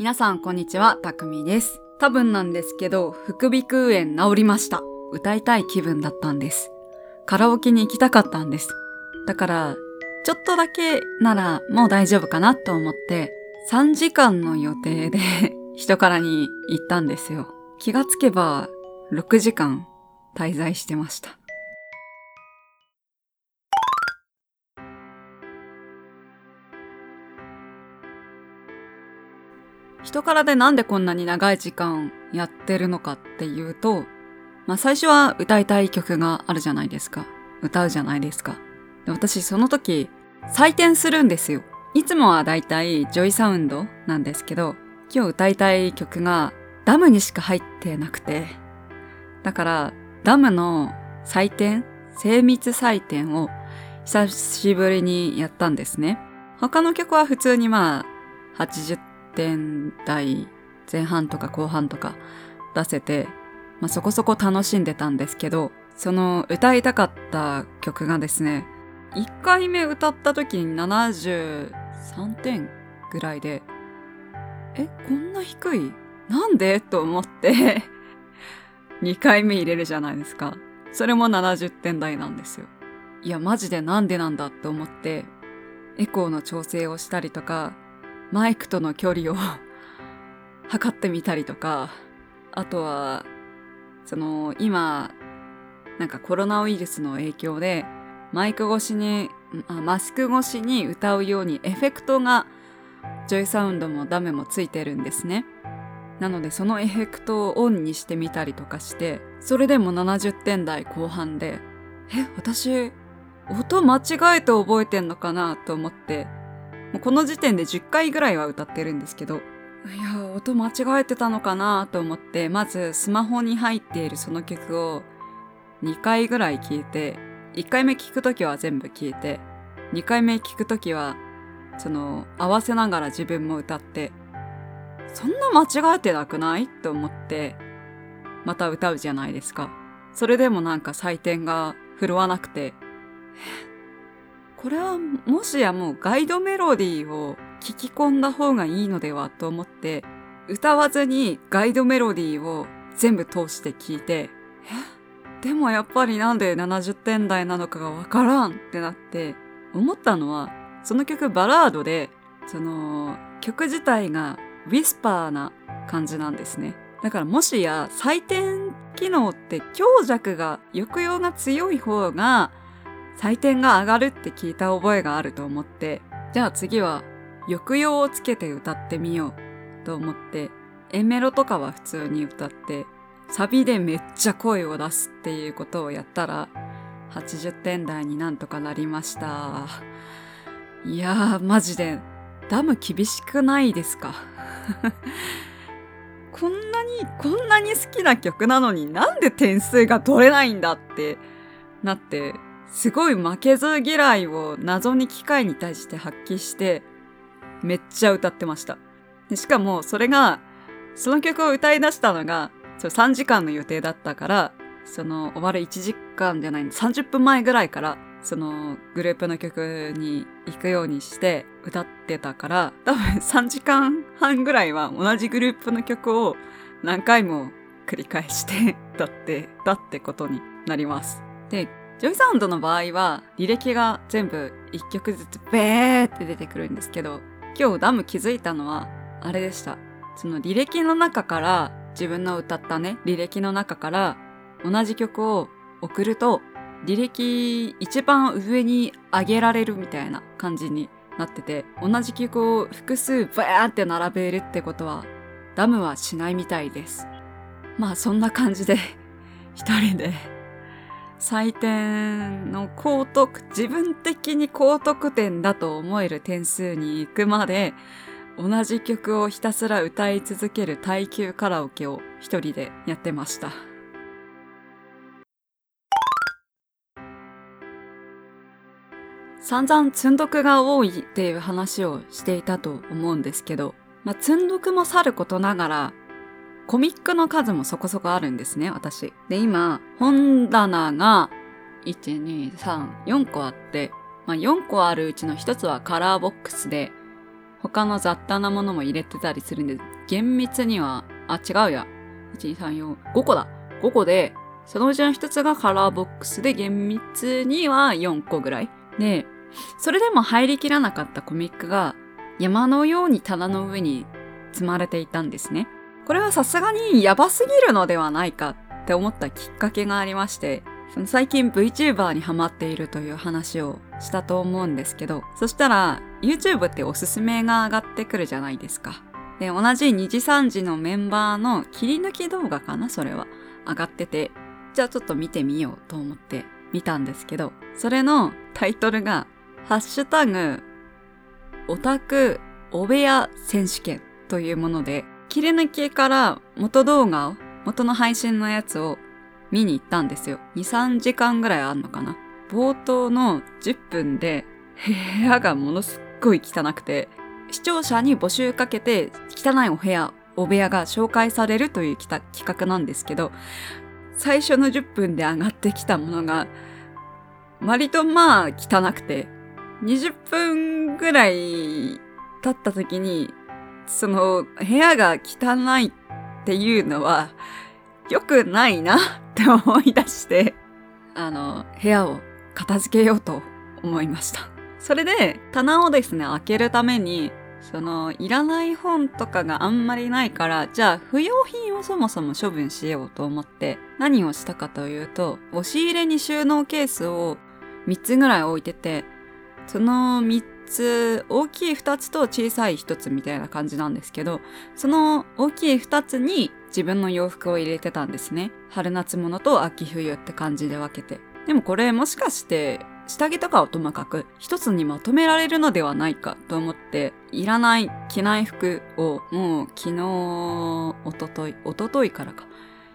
皆さんこんにちは、たくみです。多分なんですけど、副鼻腔炎治りました。歌いたい気分だったんです。カラオケに行きたかったんです。だからちょっとだけならもう大丈夫かなと思って3時間の予定で人からに行ったんですよ。気がつけば6時間滞在してました。人からでなんでこんなに長い時間やってるのかっていうと、最初は歌いたい曲があるじゃないですか。歌うじゃないですか。で、私その時採点するんですよ。いつもはだいたいジョイサウンドなんですけど、今日歌いたい曲がダムにしか入ってなくて、だからダムの採点、精密採点を久しぶりにやったんですね。他の曲は普通に80点台前半とか後半とか出せて、そこそこ楽しんでたんですけど、その歌いたかった曲がですね、1回目歌った時に73点ぐらいで、こんな低い？なんで？と思って2回目入れるじゃないですか。それも70点台なんですよ。いやマジでなんでなんだと思って、エコーの調整をしたりとか、マイクとの距離を測ってみたりとか、あとはその今コロナウイルスの影響でマスク越しに歌うようにエフェクトがジョイサウンドもダメもついてるんですね。なのでそのエフェクトをオンにしてみたりとかして、それでも70点台後半で、私音間違えて覚えてんのかなと思って、もうこの時点で10回ぐらいは歌ってるんですけど、音間違えてたのかなと思って、まずスマホに入っているその曲を2回ぐらい聴いて、1回目聴くときは全部聴いて、2回目聴くときはその合わせながら自分も歌って、そんな間違えてなくない？と思ってまた歌うじゃないですか。それでも採点が振るわなくて、これはもしやもうガイドメロディーを聞き込んだ方がいいのではと思って、歌わずにガイドメロディーを全部通して聞いて、でもやっぱりなんで70点台なのかがわからんってなって、思ったのはその曲バラードで、その曲自体がウィスパーな感じなんですね。だからもしや採点機能って強弱が、抑揚が強い方が採点が上がるって聞いた覚えがあると思って、じゃあ次は抑揚をつけて歌ってみようと思って、 A メロとかは普通に歌って、サビでめっちゃ声を出すっていうことをやったら80点台になんとかなりました。いやーマジでダム厳しくないですか？こんなに好きな曲なのになんで点数が取れないんだってなって、すごい負けず嫌いを謎に機械に対して発揮してめっちゃ歌ってました。でしかもその曲を歌い出したのが3時間の予定だったから、その終わる1時間じゃないの30分前ぐらいからそのグループの曲に行くようにして歌ってたから、多分3時間半ぐらいは同じグループの曲を何回も繰り返して歌ってたってことになります。でジョイサウンドの場合は履歴が全部1曲ずつベーって出てくるんですけど、今日ダム気づいたのはあれでした。その履歴の中から、自分の歌った履歴の中から同じ曲を送ると履歴一番上に上げられるみたいな感じになってて、同じ曲を複数バーって並べるってことはダムはしないみたいです。そんな感じで一人で採点の自分的に高得点だと思える点数に行くまで同じ曲をひたすら歌い続ける耐久カラオケを一人でやってました。散々積んどくが多いっていう話をしていたと思うんですけど、積んどくもさることながらコミックの数もそこそこあるんですね、私。で、今、本棚が、1、2、3、4個あって、4個あるうちの1つはカラーボックスで、他の雑多なものも入れてたりするんで、厳密には、あ、違うや。1、2、3、4、5個だ。5個で、そのうちの1つがカラーボックスで、厳密には4個ぐらい。で、それでも入りきらなかったコミックが、山のように棚の上に積まれていたんですね。これはさすがにやばすぎるのではないかって思ったきっかけがありまして、その最近 VTuber にハマっているという話をしたと思うんですけど、そしたら YouTube っておすすめが上がってくるじゃないですか。で、同じ2次3次のメンバーの切り抜き動画かな、それは上がってて、じゃあちょっと見てみようと思って見たんですけど、それのタイトルがハッシュタグオタクお部屋選手権というもので、切り抜きから元動画を、元の配信のやつを見に行ったんですよ。2、3時間ぐらいあんのかな。冒頭の10分で部屋がものすっごい汚くて、視聴者に募集かけて汚いお部屋、お部屋が紹介されるという企画なんですけど、最初の10分で上がってきたものが割とまあ汚くて、20分ぐらい経った時に、その部屋が汚いっていうのは良くないなって思い出して、部屋を片付けようと思いました。それで棚をですね、開けるために、そのいらない本とかがあんまりないから、じゃあ不要品をそもそも処分しようと思って、何をしたかというと、押し入れに収納ケースを3つぐらい置いてて、その3つ、大きい2つと小さい1つみたいな感じなんですけど、その大きい2つに自分の洋服を入れてたんですね。春夏物と秋冬って感じで分けて。でもこれもしかして下着とかをともかく1つにまとめられるのではないかと思って、いらない着ない服をもう昨日、おとといからか、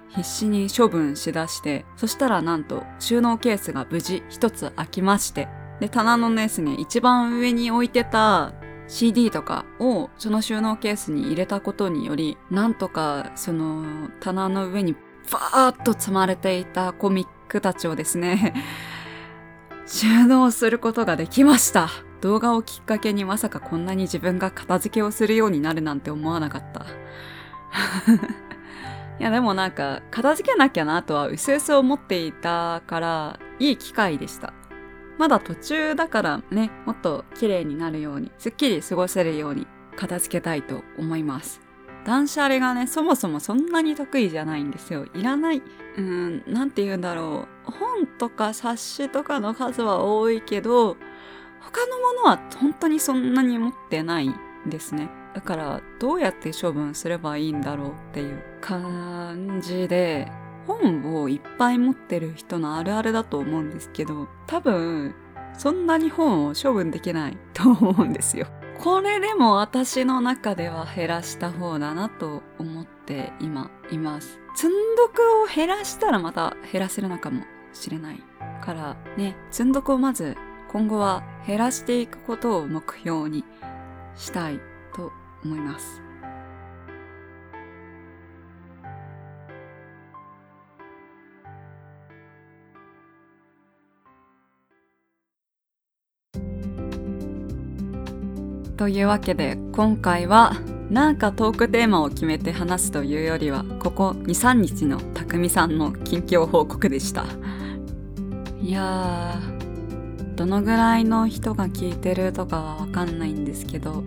必死に処分しだして、そしたらなんと収納ケースが無事1つ開きまして、で、棚のですね、一番上に置いてた CD とかをその収納ケースに入れたことにより、なんとかその棚の上にバーッと積まれていたコミックたちをですね収納することができました。動画をきっかけにまさかこんなに自分が片付けをするようになるなんて思わなかったいやでもなんか片付けなきゃなとは薄々思っていたから、いい機会でした。まだ途中だからね、もっと綺麗になるように、すっきり過ごせるように片付けたいと思います。断捨離がね、そもそもそんなに得意じゃないんですよ。いらない、なんて言うんだろう。本とか冊子とかの数は多いけど、他のものは本当にそんなに持ってないんですね。だからどうやって処分すればいいんだろうっていう感じで、本をいっぱい持ってる人のあるあるだと思うんですけど、多分そんなに本を処分できないと思うんですよ。これでも私の中では減らした方だなと思って今います。積んどくを減らしたらまた減らせるのかもしれないからね、積んどくをまず今後は減らしていくことを目標にしたいと思います。というわけで今回はなんかトークテーマを決めて話すというよりは、ここ 2,3 日のたくみさんの近況報告でした。いやー、どのぐらいの人が聞いてるとかはわかんないんですけど、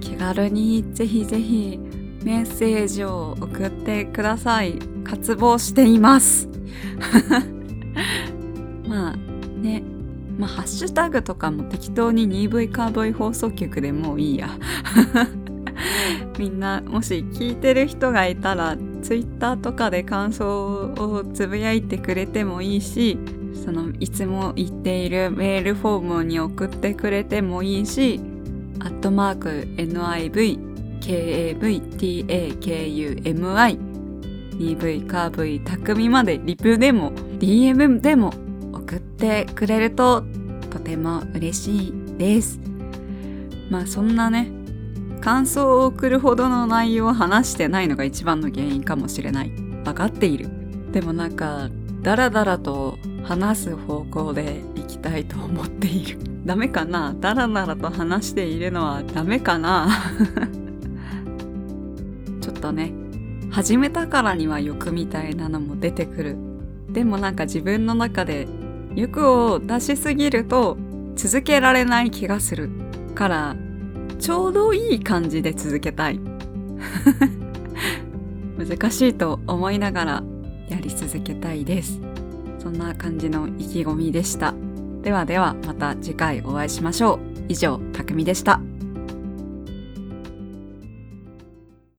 気軽にぜひぜひメッセージを送ってください。渇望していますまあね、まあ、ハッシュタグとかも適当に 2V カーボイ放送局でもういいやみんなもし聞いてる人がいたらツイッターとかで感想をつぶやいてくれてもいいし、そのいつも言っているメールフォームに送ってくれてもいいし、@NIVKAVTAKUMI 2V カーボイたくみまでリプでも DM でも送ってくれるととても嬉しいです。まあそんなね、感想を送るほどの内容を話してないのが一番の原因かもしれない。分かっている。でもなんかダラダラと話す方向でいいきたいと思っている。ダメかな？ダラダラと話しているのはダメかな？ちょっとね、始めたからには欲みたいなのも出てくる。でもなんか自分の中で欲を出しすぎると続けられない気がするから、ちょうどいい感じで続けたい。難しいと思いながらやり続けたいです。そんな感じの意気込みでした。ではではまた次回お会いしましょう。以上、たくみでした。